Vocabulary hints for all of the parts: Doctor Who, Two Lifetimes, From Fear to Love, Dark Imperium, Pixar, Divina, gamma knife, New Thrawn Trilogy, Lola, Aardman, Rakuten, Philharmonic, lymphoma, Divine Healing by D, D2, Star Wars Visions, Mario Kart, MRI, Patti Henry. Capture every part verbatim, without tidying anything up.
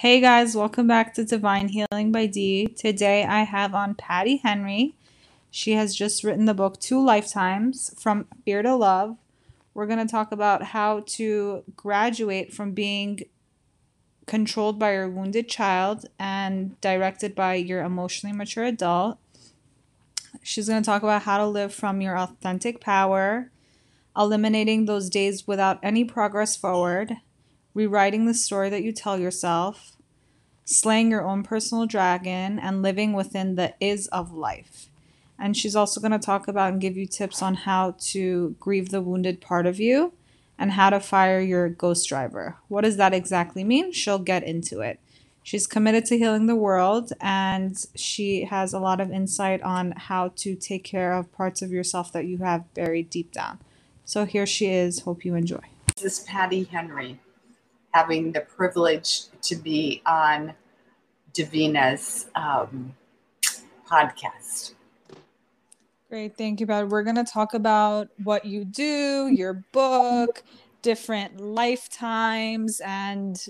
Hey guys, welcome back to Divine Healing by D. Today I have on Patti Henry. She has just written the book Two Lifetimes, From Fear to Love. We're going to talk about how to graduate from being controlled by your wounded child and directed by your emotionally mature adult. She's going to talk about how to live from your authentic power, eliminating those days without any progress forward, rewriting the story that you tell yourself, slaying your own personal dragon, and living within the is of life. And she's also going to talk about and give you tips on how to grieve the wounded part of you and how to fire your ghost driver. What does that exactly mean? She'll get into it. She's committed to healing the world, and she has a lot of insight on how to take care of parts of yourself that you have buried deep down. So here she is. Hope you enjoy. This is Patti Henry, having the privilege to be on Divina's um, podcast. Great. Thank you, Patti. We're going to talk about what you do, your book, different lifetimes, and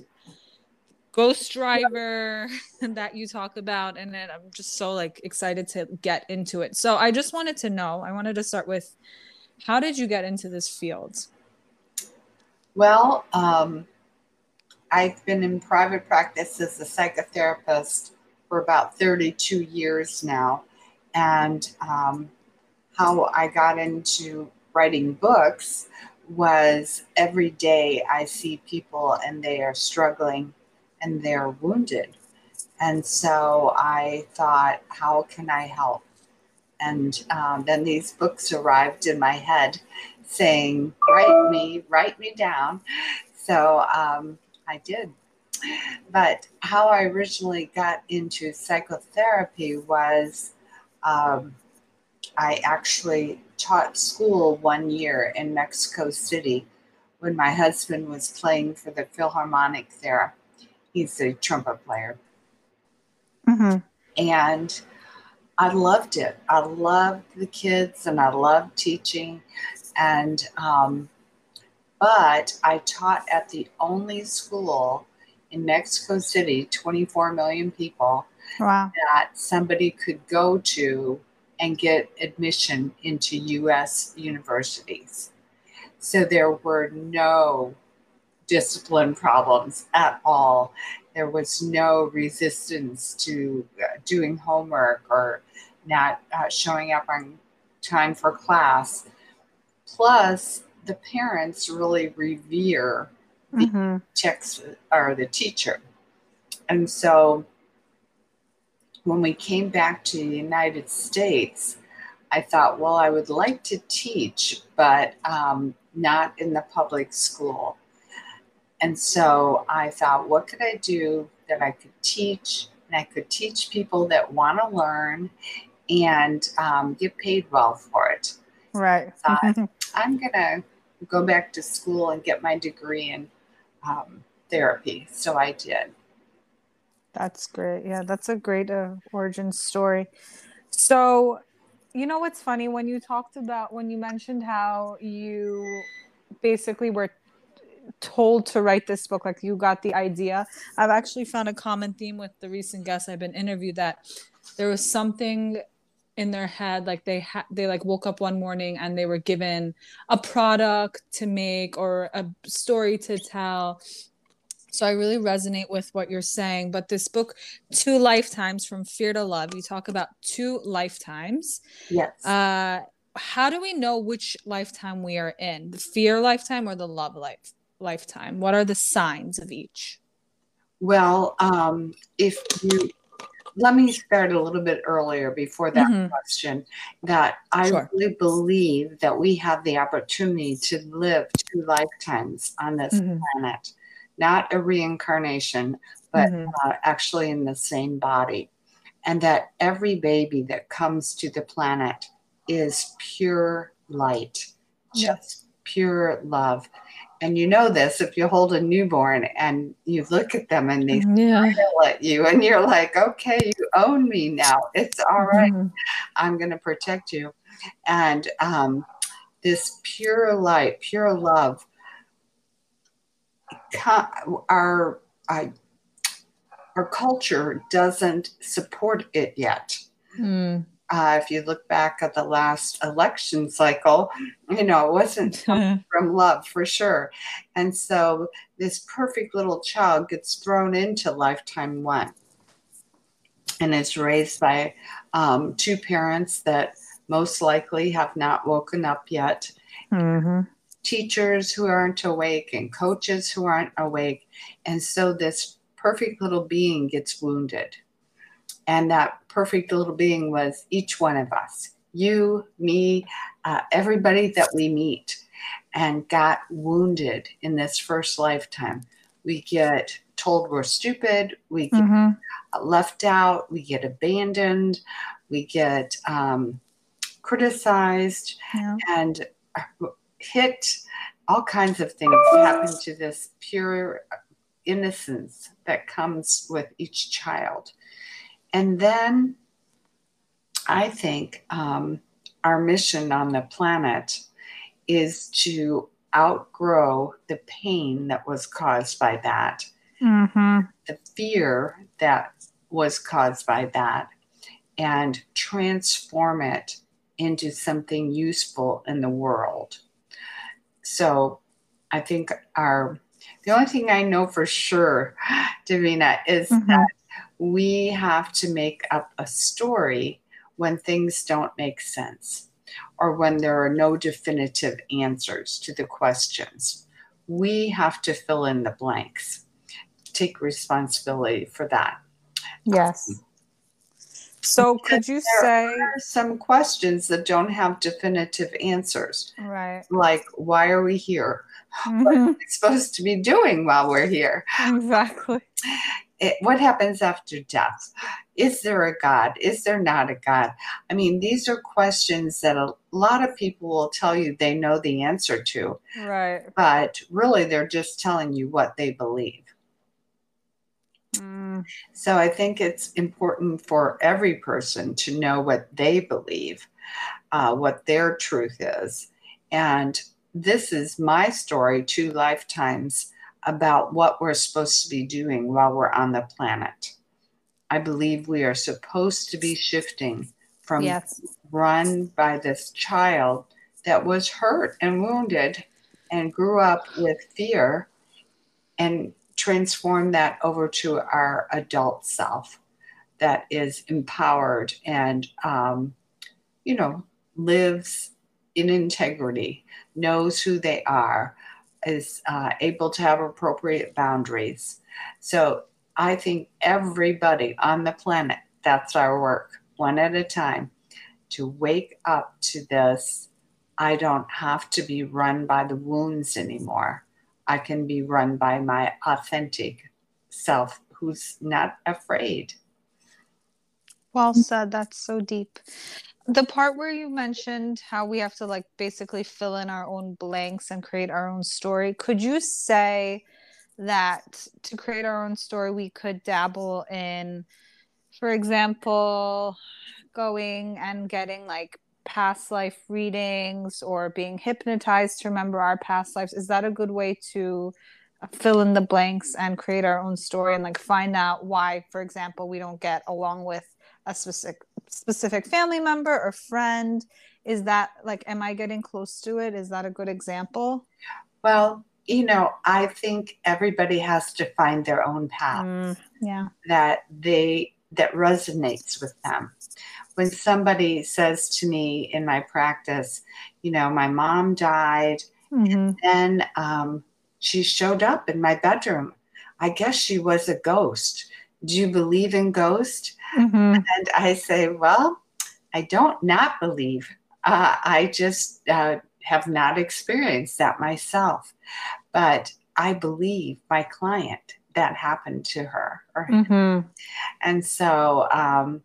ghost driver that you talk about. And then I'm just so like excited to get into it. So I just wanted to know, I wanted to start with, how did you get into this field? Well, um, I've been in private practice as a psychotherapist for about thirty-two years now. And um, how I got into writing books was every day I see people and they are struggling and they're wounded. And so I thought, how can I help? And um, then these books arrived in my head saying, write me, write me down. So, um, I did. But how I originally got into psychotherapy was um, I actually taught school one year in Mexico City when my husband was playing for the Philharmonic there. He's a trumpet player. Mm-hmm. And I loved it. I loved the kids and I loved teaching. And um But I taught at the only school in Mexico City, twenty-four million people, wow, that somebody could go to and get admission into U S universities. So there were no discipline problems at all. There was no resistance to doing homework or not uh, showing up on time for class. Plus, the parents really revere the mm-hmm. text or the teacher. And so when we came back to the United States, I thought, well, I would like to teach, but um, not in the public school. And so I thought, what could I do that I could teach and I could teach people that want to learn and um, get paid well for it. Right. I thought, I'm going to go back to school and get my degree in um, therapy. So I did. That's great. Yeah, that's a great uh, origin story. So, you know, what's funny when you talked about, when you mentioned how you basically were told to write this book, like you got the idea. I've actually found a common theme with the recent guests I've been interviewed that there was something in their head, like they ha- they like woke up one morning and they were given a product to make or a story to tell. So I really resonate with what you're saying. But this book, Two Lifetimes, From Fear to Love, you talk about two lifetimes. Yes. Uh, how do we know which lifetime we are in? The fear lifetime or the love life lifetime? What are the signs of each? Well, um, if you... Let me start a little bit earlier before that mm-hmm. question, that I sure. really believe that we have the opportunity to live two lifetimes on this mm-hmm. planet, not a reincarnation, but mm-hmm. uh, actually in the same body. And that every baby that comes to the planet is pure light, yes. just pure love. And you know this, if you hold a newborn and you look at them and they yeah. smile at you and you're like, okay, you own me now. It's all right. Mm-hmm. I'm going to protect you. And um, this pure light, pure love, our, our our culture doesn't support it yet. Mm. Uh, if you look back at the last election cycle, you know, it wasn't from love for sure. And so this perfect little child gets thrown into lifetime one. And it's raised by um, two parents that most likely have not woken up yet. Mm-hmm. Teachers who aren't awake and coaches who aren't awake. And so this perfect little being gets wounded. And that perfect little being was each one of us, you, me, uh, everybody that we meet, and got wounded in this first lifetime. We get told we're stupid. We get mm-hmm. left out. We get abandoned. We get um, criticized yeah. and hit. All kinds of things happen to this pure innocence that comes with each child. And then I think um, our mission on the planet is to outgrow the pain that was caused by that, mm-hmm. the fear that was caused by that, and transform it into something useful in the world. So I think our, the only thing I know for sure, Davina, is mm-hmm. that we have to make up a story when things don't make sense or when there are no definitive answers to the questions. We have to fill in the blanks. Take responsibility for that. Yes. So because could you there say are some questions that don't have definitive answers? Right. Like, why are we here? Mm-hmm. What are we supposed to be doing while we're here? Exactly. It, what happens after death? Is there a God? Is there not a God? I mean, these are questions that a lot of people will tell you they know the answer to. Right. But really, they're just telling you what they believe. Mm. So I think it's important for every person to know what they believe, uh, what their truth is. And this is my story, two lifetimes, about what we're supposed to be doing while we're on the planet. I believe we are supposed to be shifting from yes. run by this child that was hurt and wounded and grew up with fear, and transform that over to our adult self that is empowered and, um, you know, lives in integrity, knows who they are, is uh, able to have appropriate boundaries. So I think everybody on the planet, that's our work, one at a time, to wake up to this. I don't have to be run by the wounds anymore. I can be run by my authentic self who's not afraid. Well said. That's so deep. The part where you mentioned how we have to like basically fill in our own blanks and create our own story. Could you say that to create our own story, we could dabble in, for example, going and getting like past life readings or being hypnotized to remember our past lives? Is that a good way to fill in the blanks and create our own story and like find out why, for example, we don't get along with a specific specific family member or friend? Is that like, am I getting close to it? Is that a good example? Well, you know, I think everybody has to find their own path mm, yeah. that they, that resonates with them. When somebody says to me in my practice, you know, my mom died mm-hmm. and then um, she showed up in my bedroom. I guess she was a ghost. Do you believe in ghosts? Mm-hmm. And I say, well, I don't not believe. Uh, I just uh, have not experienced that myself. But I believe my client that happened to her. Or mm-hmm. And so um,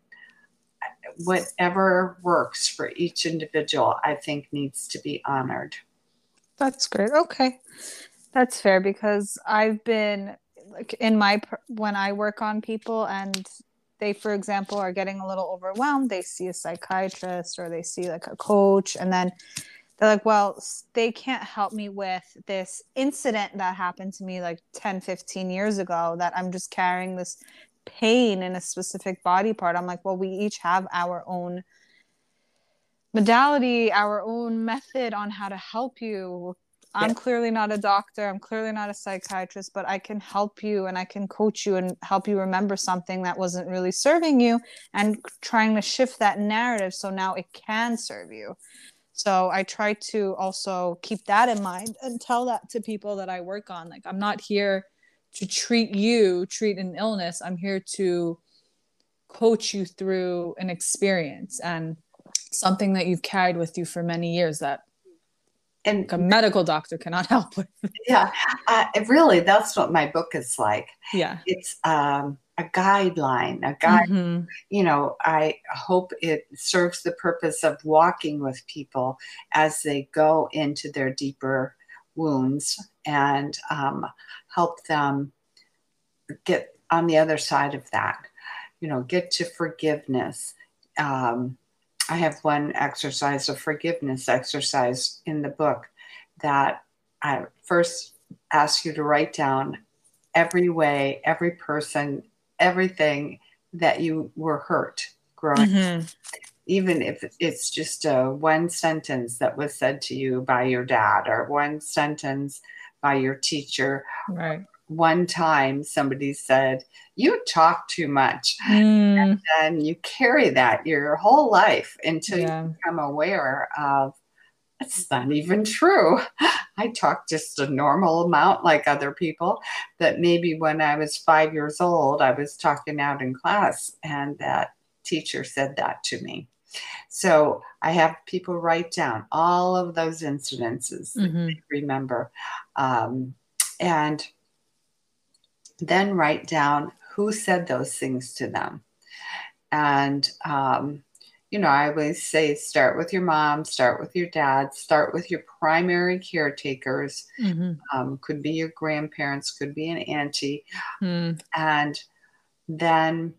whatever works for each individual, I think needs to be honored. That's great. Okay. That's fair, because I've been... like in my, when I work on people and they, for example, are getting a little overwhelmed, they see a psychiatrist or they see like a coach, and then they're like, well, they can't help me with this incident that happened to me like ten, fifteen years ago that I'm just carrying this pain in a specific body part. I'm like, well, we each have our own modality, our own method on how to help you. I'm yeah. clearly not a doctor. I'm clearly not a psychiatrist, but I can help you and I can coach you and help you remember something that wasn't really serving you and trying to shift that narrative so now it can serve you. So I try to also keep that in mind and tell that to people that I work on. Like, I'm not here to treat you, treat an illness. I'm here to coach you through an experience and something that you've carried with you for many years that and like a medical doctor cannot help with. Yeah, uh, really, that's what my book is like. Yeah, it's um, a guideline, a guide. Mm-hmm. You know, I hope it serves the purpose of walking with people as they go into their deeper wounds and um, help them get on the other side of that. You know, get to forgiveness. Um, I have one exercise, a forgiveness exercise in the book that I first ask you to write down every way, every person, everything that you were hurt growing mm-hmm. up. Even if it's just a one sentence that was said to you by your dad or one sentence by your teacher. Right. One time somebody said, you talk too much. Mm. And then you carry that your whole life until yeah. you become aware of, it's not even true. I talk just a normal amount like other people, that maybe when I was five years old, I was talking out in class and that teacher said that to me. So I have people write down all of those incidences mm-hmm. that they remember. Um, and then write down who said those things to them. And, um, you know, I always say, start with your mom, start with your dad, start with your primary caretakers, mm-hmm. um, could be your grandparents, could be an auntie. Mm. And then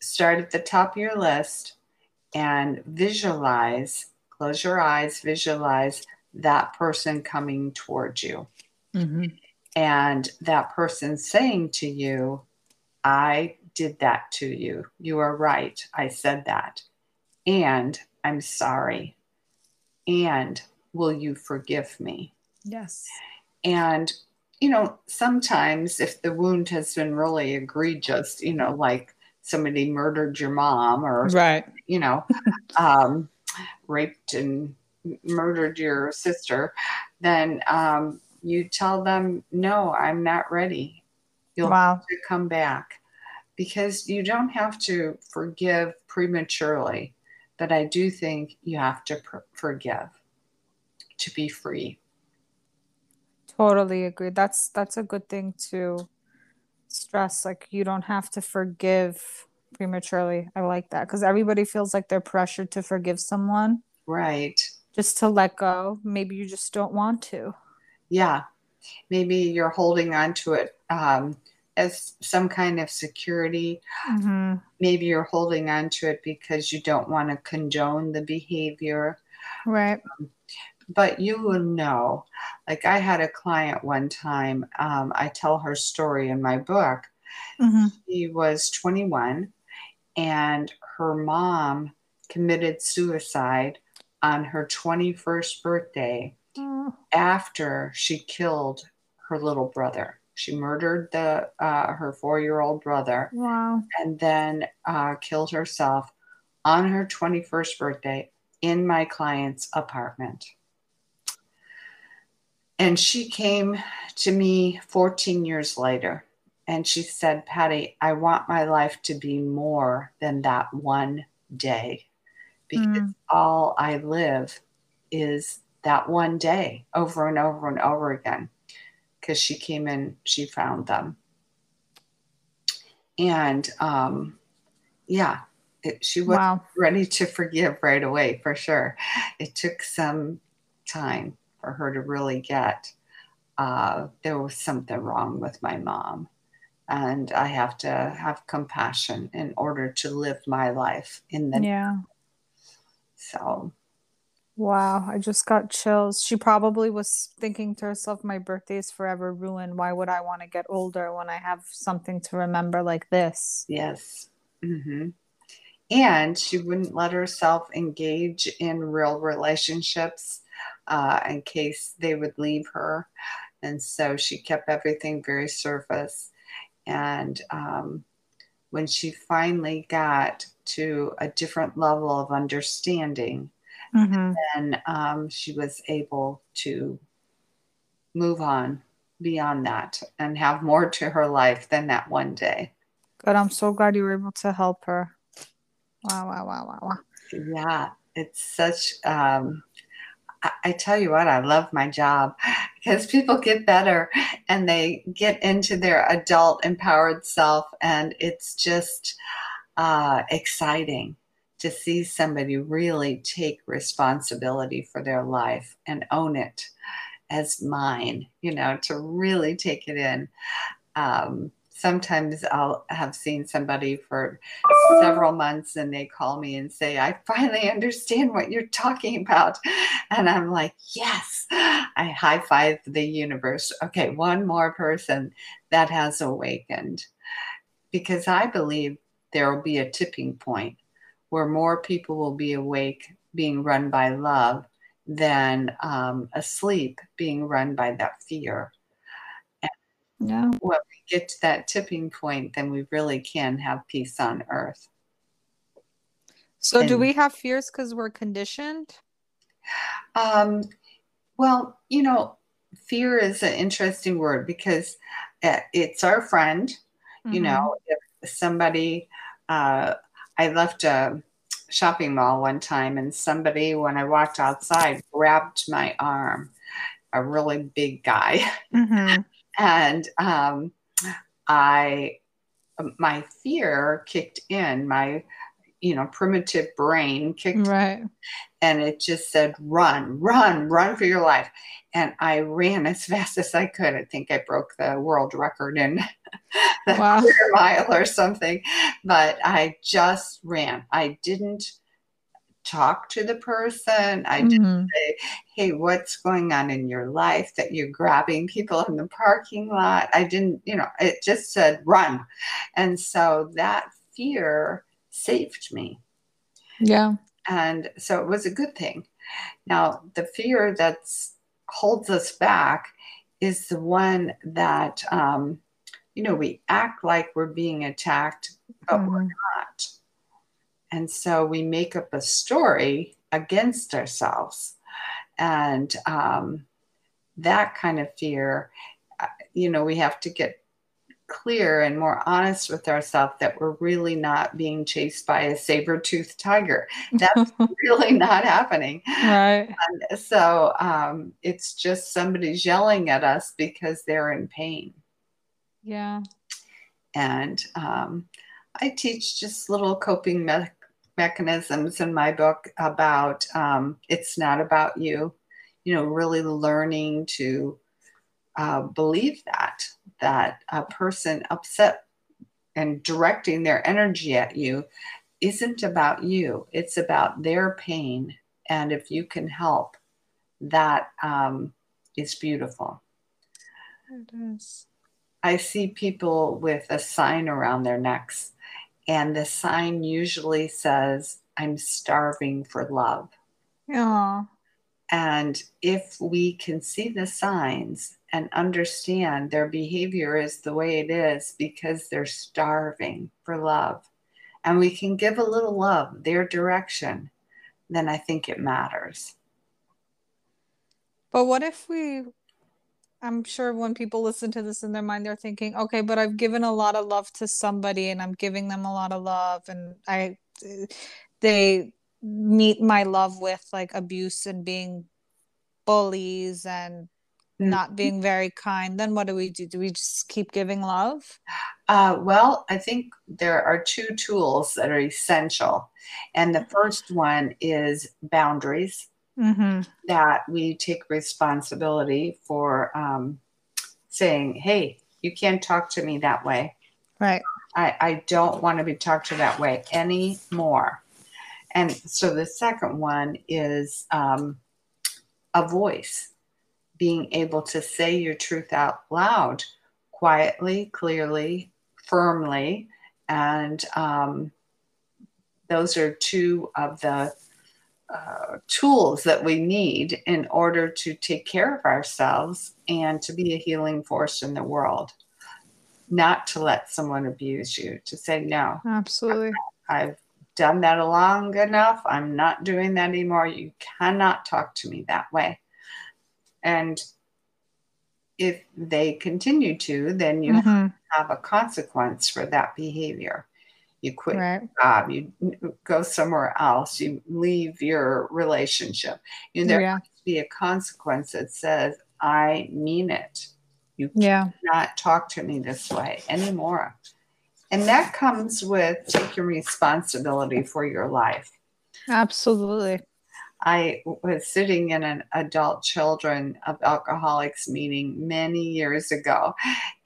start at the top of your list and visualize, close your eyes, visualize that person coming towards you. Mm-hmm. And that person saying to you, I did that to you. You are right. I said that. And I'm sorry. And will you forgive me? Yes. And, you know, sometimes if the wound has been really egregious, you know, like somebody murdered your mom or, right. you know, um, raped and murdered your sister, then, um, you tell them, no, I'm not ready. You'll wow. have to come back, because you don't have to forgive prematurely. But I do think you have to pr- forgive to be free. Totally agree. That's that's a good thing to stress. Like, you don't have to forgive prematurely. I like that, because everybody feels like they're pressured to forgive someone. Right. Just to let go. Maybe you just don't want to. Yeah, maybe you're holding on to it um, as some kind of security. Mm-hmm. Maybe you're holding on to it because you don't want to condone the behavior. Right. Um, but you will know. Like, I had a client one time. Um, I tell her story in my book. Mm-hmm. She was twenty-one and her mom committed suicide on her twenty-first birthday. After she killed her little brother, she murdered the uh, her four-year-old brother. Wow. And then uh, killed herself on her twenty-first birthday in my client's apartment. And she came to me fourteen years later, and she said, Patti, I want my life to be more than that one day, because mm. all I live is that one day, over and over and over again. Because she came in, she found them. And um, yeah, it, she wasn't wow. ready to forgive right away, for sure. It took some time for her to really get, uh, there was something wrong with my mom. And I have to have compassion in order to live my life in the yeah. So Wow, I just got chills. She probably was thinking to herself, my birthday is forever ruined. Why would I want to get older when I have something to remember like this? Yes. Mm-hmm. And she wouldn't let herself engage in real relationships uh, in case they would leave her. And so she kept everything very surface. And um, when she finally got to a different level of understanding, mm-hmm. then um, she was able to move on beyond that and have more to her life than that one day. But I'm so glad you were able to help her. Wow, wow, wow, wow, wow. Yeah, it's such, um, I, I tell you what, I love my job because people get better and they get into their adult empowered self. And it's just uh, exciting to see somebody really take responsibility for their life and own it as mine, you know, to really take it in. Um, Sometimes I'll have seen somebody for several months and they call me and say, I finally understand what you're talking about. And I'm like, yes, I high five the universe. Okay, one more person that has awakened. Because I believe there will be a tipping point where more people will be awake, being run by love, than um, asleep, being run by that fear. Yeah. When we get to that tipping point, then we really can have peace on earth. So and, do we have fears because we're conditioned? Um, well, you know, fear is an interesting word because it's our friend. Mm-hmm. You know, if somebody, uh, I left a shopping mall one time and somebody, when I walked outside, grabbed my arm, a really big guy. Mm-hmm. And um, I, my fear kicked in, my, you know, primitive brain kicked right. in, and it just said, run, run, run for your life. And I ran as fast as I could. I think I broke the world record in the wow. quarter mile or something, but I just ran. I didn't talk to the person. I didn't mm-hmm. say, hey, what's going on in your life that you're grabbing people in the parking lot? I didn't, you know, it just said run. And so that fear saved me. Yeah. And so it was a good thing. Now, the fear that holds us back is the one that, um, you know, we act like we're being attacked, but mm-hmm. we're not. And so we make up a story against ourselves. And um, that kind of fear, you know, we have to get clear and more honest with ourselves that we're really not being chased by a saber-toothed tiger. That's really not happening. Right. And so um, it's just somebody's yelling at us because they're in pain. Yeah. And um, I teach just little coping me- mechanisms in my book about um, it's not about you, you know, really learning to uh, believe that, that a person upset and directing their energy at you isn't about you. It's about their pain. And if you can help, that um, is beautiful. It is. I see people with a sign around their necks. And the sign usually says, I'm starving for love. Aww. And if we can see the signs and understand their behavior is the way it is because they're starving for love, and we can give a little love their direction, then I think it matters. But what if we... I'm sure when people listen to this in their mind, they're thinking, okay, but I've given a lot of love to somebody and I'm giving them a lot of love. And I, they meet my love with like abuse and being bullies and mm-hmm. not being very kind. Then what do we do? Do we just keep giving love? Uh, well, I think there are two tools that are essential. And the first one is boundaries. Mm-hmm. That we take responsibility for um, saying, hey, you can't talk to me that way. Right. I, I don't want to be talked to that way anymore. And so the second one is um, a voice, being able to say your truth out loud, quietly, clearly, firmly. And um, those are two of the uh, tools that we need in order to take care of ourselves and to be a healing force in the world. Not to let someone abuse you, to say no. Absolutely. I've done that long enough. I'm not doing that anymore. You cannot talk to me that way. And if they continue to, then you mm-hmm. have a consequence for that behavior. You quit right. your job, you go somewhere else, you leave your relationship. You know, there yeah. has to be a consequence that says, I mean it. You yeah. cannot talk to me this way anymore. And that comes with taking responsibility for your life. Absolutely. I was sitting in an adult children of alcoholics meeting many years ago.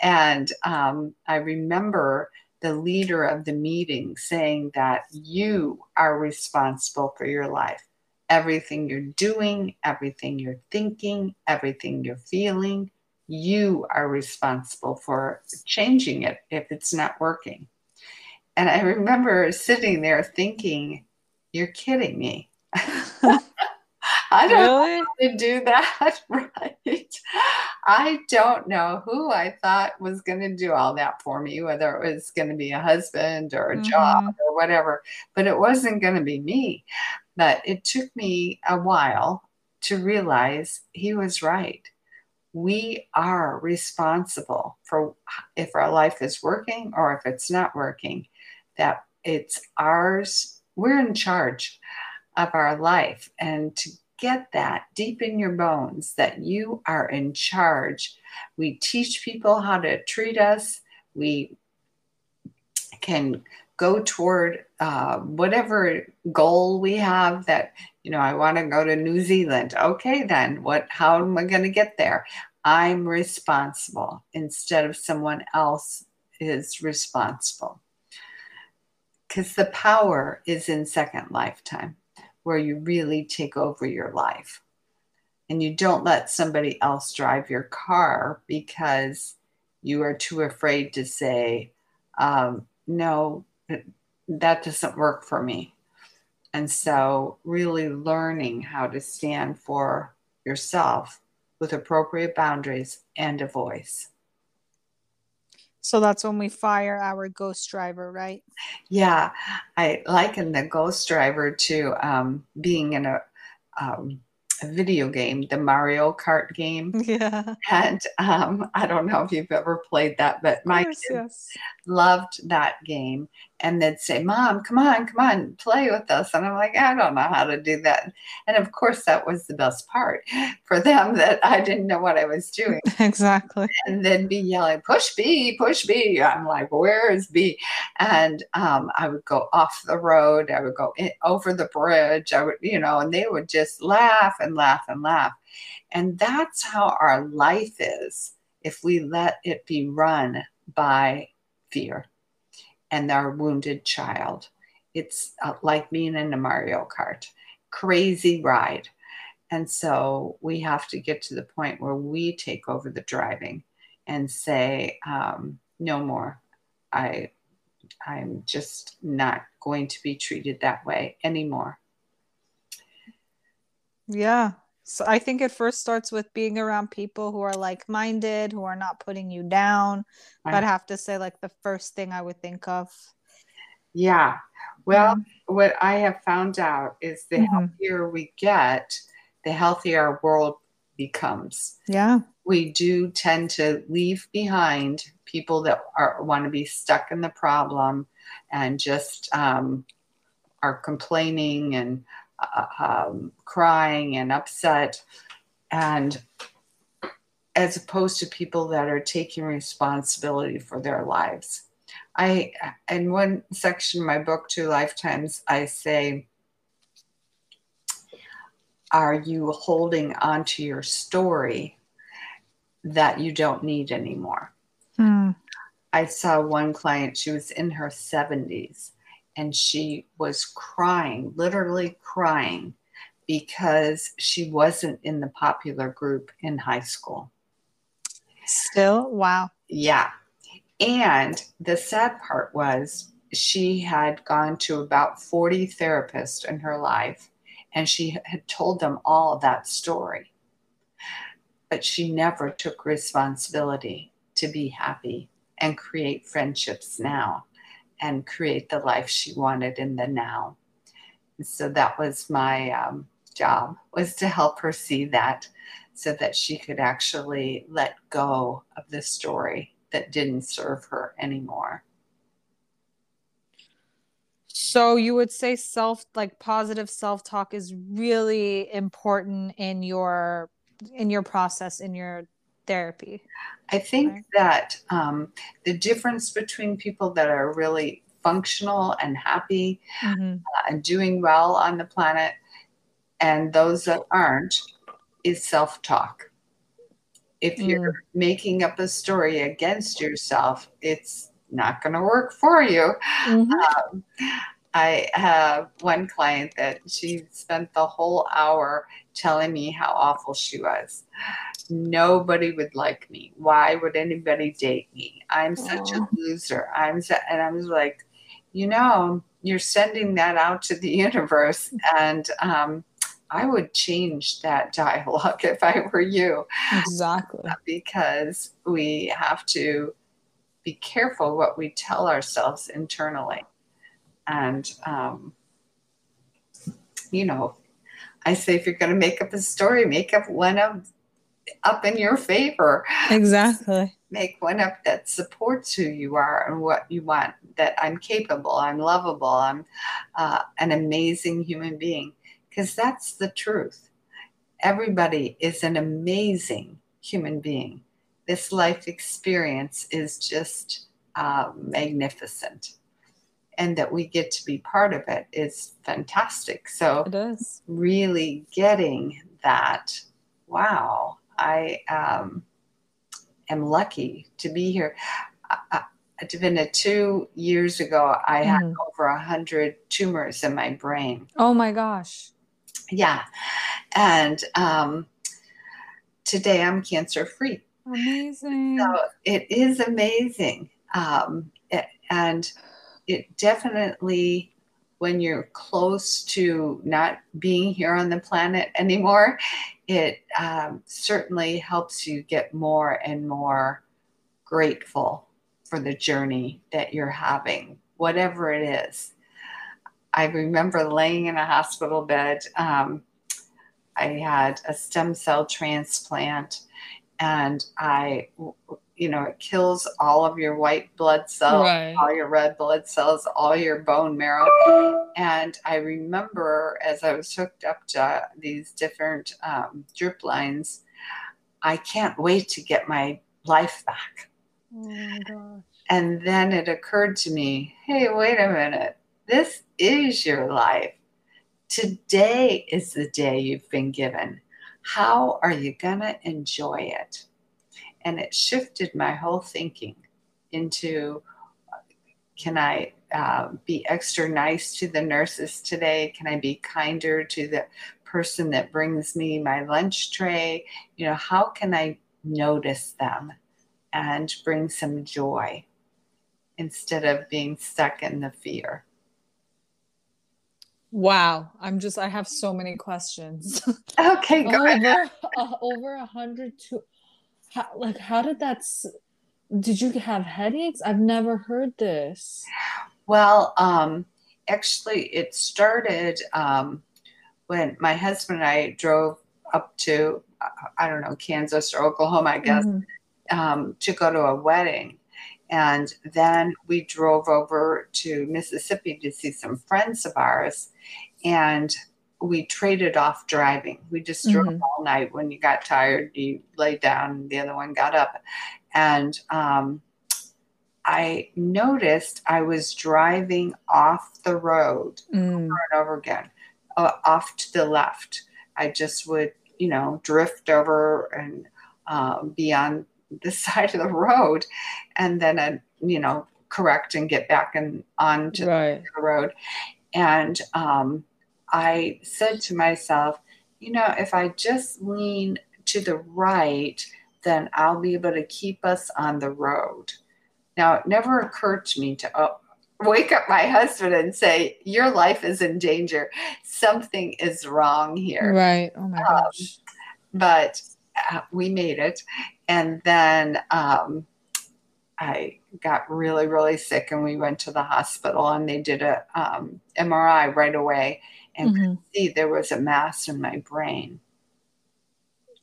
And um, I remember the leader of the meeting saying that you are responsible for your life. Everything you're doing, everything you're thinking, everything you're feeling, you are responsible for changing it if it's not working. And I remember sitting there thinking, you're kidding me. I don't really? know how to do that, right? I don't know who I thought was going to do all that for me, whether it was going to be a husband or a mm-hmm. job or whatever, but it wasn't going to be me. But it took me a while to realize he was right. We are responsible for if our life is working or if it's not working, that it's ours. We're in charge of our life. And to get that deep in your bones, that you are in charge. We teach people how to treat us. We can go toward uh, whatever goal we have that, you know, I want to go to New Zealand. Okay, then what, how am I going to get there? I'm responsible instead of someone else is responsible. Because the power is in second lifetime, where you really take over your life. And you don't let somebody else drive your car because you are too afraid to say, um, no, that doesn't work for me. And so really learning how to stand for yourself with appropriate boundaries and a voice. So that's when we fire our ghost driver, right? Yeah. I liken the ghost driver to um, being in a, um, a video game, the Mario Kart game. Yeah. And um, I don't know if you've ever played that, but my course, kids yes. loved that game. And they'd say, Mom, come on, come on, play with us. And I'm like, I don't know how to do that. And of course, that was the best part for them, that I didn't know what I was doing. Exactly. And they'd be yelling, push B, push B. I'm like, where is B? And um, I would go off the road. I would go in, over the bridge. I would, you know, and they would just laugh and laugh and laugh. And that's how our life is if we let it be run by fear and our wounded child. It's uh, like being in a Mario Kart, crazy ride. And so we have to get to the point where we take over the driving and say, um, no more. I, I'm just not going to be treated that way anymore. Yeah. So I think it first starts with being around people who are like-minded, who are not putting you down. Right. I'd have to say, like, the first thing I would think of. Yeah. Well, mm-hmm. what I have found out is the mm-hmm. healthier we get, the healthier our world becomes. Yeah. We do tend to leave behind people that are, want to be stuck in the problem and just um, are complaining and Uh, um, crying and upset, and as opposed to people that are taking responsibility for their lives. I, in one section of my book, Two Lifetimes, I say, are you holding on to your story that you don't need anymore? Mm. I saw one client, she was in her seventies. and she was crying, literally crying, because she wasn't in the popular group in high school. Still? Wow. Yeah. And the sad part was she had gone to about forty therapists in her life, and she had told them all that story. But she never took responsibility to be happy and create friendships now and create the life she wanted in the now. And so that was my um, job, was to help her see that, so that she could actually let go of the story that didn't serve her anymore. So you would say self, like positive self-talk is really important in your, in your process, in your therapy. I think right? that um, the difference between people that are really functional and happy mm-hmm. uh, and doing well on the planet and those that aren't is self-talk. If you're mm. making up a story against yourself, it's not going to work for you. Mm-hmm. Um, I have one client that she spent the whole hour telling me how awful she was. Nobody would like me. Why would anybody date me? I'm Aww. Such a loser. I'm so, and I was like, you know, you're sending that out to the universe. And um, I would change that dialogue if I were you. Exactly. Because we have to be careful what we tell ourselves internally. And, um, you know, I say, if you're going to make up a story, make up one up, up in your favor. Exactly. Make one up that supports who you are and what you want, that I'm capable, I'm lovable, I'm uh, an amazing human being. Because that's the truth. Everybody is an amazing human being. This life experience is just uh, magnificent. And that we get to be part of it is fantastic. So it is. Really getting that, wow, I um, am lucky to be here. Uh, Divina, two years ago, I mm. had over one hundred tumors in my brain. Oh, my gosh. Yeah. And um, today I'm cancer-free. Amazing. So it is amazing. Um, it, and... It definitely, when you're close to not being here on the planet anymore, it um, certainly helps you get more and more grateful for the journey that you're having, whatever it is. I remember laying in a hospital bed. Um, I had a stem cell transplant, and I... You know, it kills all of your white blood cells, right. all your red blood cells, all your bone marrow. And I remember as I was hooked up to these different um, drip lines, I can't wait to get my life back. Oh my gosh. And then it occurred to me, hey, wait a minute. This is your life. Today is the day you've been given. How are you going to enjoy it? And it shifted my whole thinking into, can I uh, be extra nice to the nurses today? Can I be kinder to the person that brings me my lunch tray? You know, how can I notice them and bring some joy instead of being stuck in the fear? Wow. I'm just, I have so many questions. Okay, go ahead. Over, uh, over one hundred to... How, like, how did that, did you have headaches? I've never heard this. Well, um, actually it started, um, when my husband and I drove up to, I don't know, Kansas or Oklahoma, I guess, mm-hmm. um, to go to a wedding. And then we drove over to Mississippi to see some friends of ours, and we traded off driving. We just drove mm-hmm. all night. When you got tired, you laid down and the other one got up. And um, I noticed I was driving off the road mm. over and over again, uh, off to the left. I just would, you know, drift over and um, be on the side of the road. And then, I'd, you know, correct and get back and on to right. the road. And um, I said to myself, you know, if I just lean to the right, then I'll be able to keep us on the road. Now, it never occurred to me to uh, wake up my husband and say, your life is in danger. Something is wrong here. Right. Oh, my um, gosh. But uh, we made it. And then um, I got really, really sick, and we went to the hospital, and they did a um, M R I right away, and mm-hmm. could see there was a mass in my brain.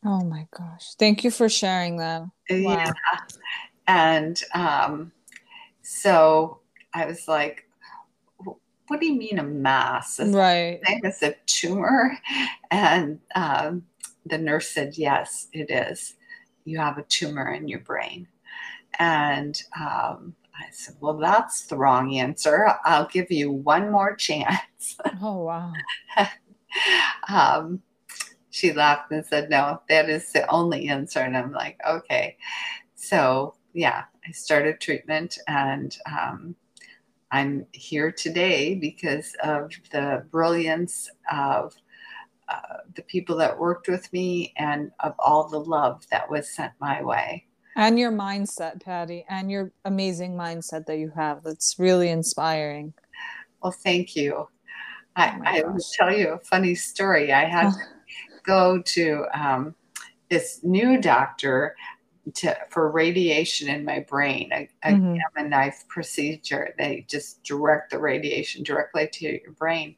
Oh my gosh. Thank you for sharing that. Wow. Yeah. And um, so I was like, what do you mean a mass? Is right. that the same as a tumor? And um, the nurse said, yes, it is. You have a tumor in your brain. And um, I said, well, that's the wrong answer. I'll give you one more chance. Oh, wow. um, she laughed and said, no, that is the only answer. And I'm like, okay. So, yeah, I started treatment, and um, I'm here today because of the brilliance of uh, the people that worked with me and of all the love that was sent my way. And your mindset, Patti, and your amazing mindset that you have. That's really inspiring. Well, thank you. I, oh I will tell you a funny story. I had to go to um, this new doctor to, for radiation in my brain, a, a mm-hmm. gamma knife procedure. They just direct the radiation directly to your brain.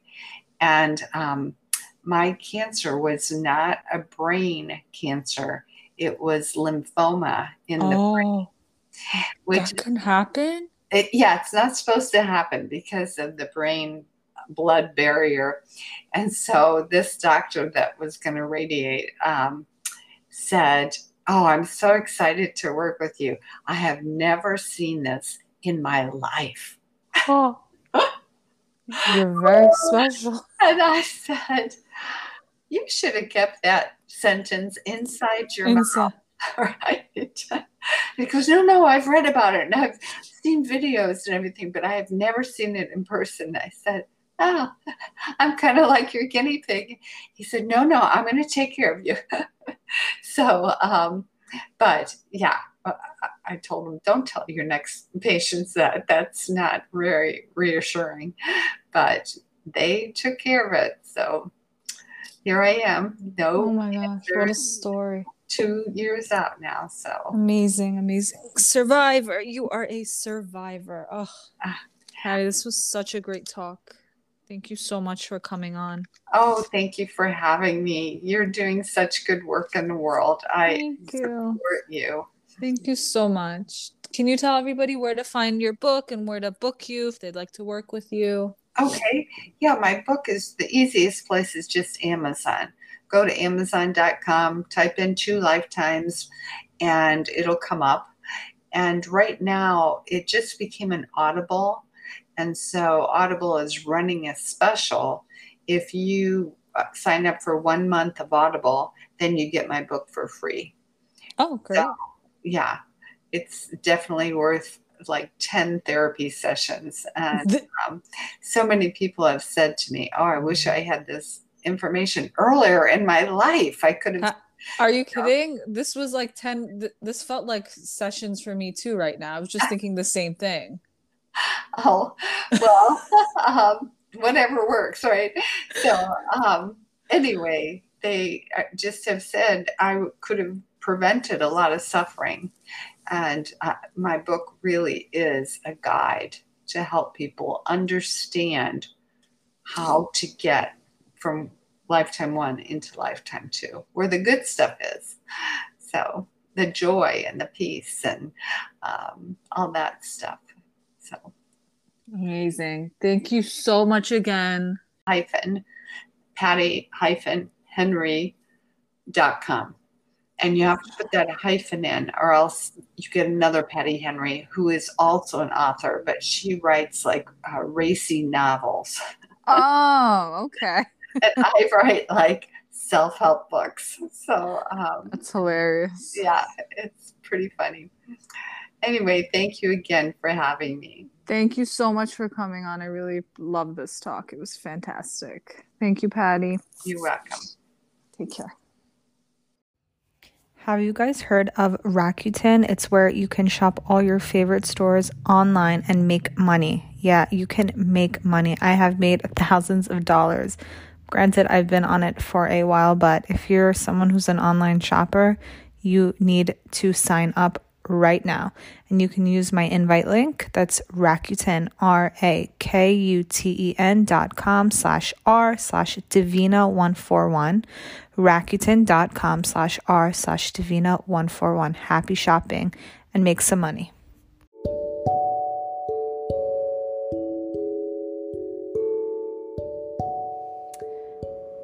And um, my cancer was not a brain cancer. It was lymphoma in the oh, brain. Which that can happen? It, yeah, it's not supposed to happen because of the brain blood barrier. And so this doctor that was going to radiate um, said, oh, I'm so excited to work with you. I have never seen this in my life. Oh, you're very special. And I said, you should have kept that sentence inside your inside. mouth, right? Because no, no, I've read about it, and I've seen videos and everything, but I have never seen it in person. I said, oh, I'm kind of like your guinea pig. He said, no, no, I'm going to take care of you. so, um, but yeah, I told him, don't tell your next patients that. That's not very reassuring, but they took care of it. So here I am. No, oh my gosh, what a story. Two years out now. So amazing, amazing. Survivor. You are a survivor. Oh, Patti, this was such a great talk. Thank you so much for coming on. Oh, thank you for having me. You're doing such good work in the world. I thank you. support you. Thank you so much. Can you tell everybody where to find your book and where to book you if they'd like to work with you? Okay. Yeah, my book is the easiest place is just Amazon. Go to amazon dot com, type in Two Lifetimes, and it'll come up. And right now, it just became an Audible. And so Audible is running a special. If you sign up for one month of Audible, then you get my book for free. Oh, great. So, yeah, it's definitely worth like ten therapy sessions. And um, so many people have said to me, oh, I wish I had this information earlier in my life. I could have. Uh, are you, you kidding? Know. This was like ten. Th- this felt like sessions for me too right now. I was just thinking the same thing. Oh, well, um, whatever works, right? So um, anyway, they just have said I could have prevented a lot of suffering. And uh, my book really is a guide to help people understand how to get from lifetime one into lifetime two, where the good stuff is. So the joy and the peace and um, all that stuff. So amazing. Thank you so much again. Hyphen Patti hyphen Henry dot com. And you have to put that hyphen in, or else you get another Patti Henry, who is also an author, but she writes like uh, racy novels. Oh, okay. And I write like self-help books. So um, that's hilarious. Yeah, it's pretty funny. Anyway, thank you again for having me. Thank you so much for coming on. I really love this talk. It was fantastic. Thank you, Patti. You're welcome. Take care. Have you guys heard of Rakuten? It's where you can shop all your favorite stores online and make money. Yeah, you can make money. I have made thousands of dollars. Granted, I've been on it for a while, but if you're someone who's an online shopper, you need to sign up right now. And you can use my invite link. That's Rakuten, R-A-K-U-T-E-N dot com slash R slash Divina one forty-one. Rakuten.com slash R slash Divina one forty-one. Happy shopping and make some money.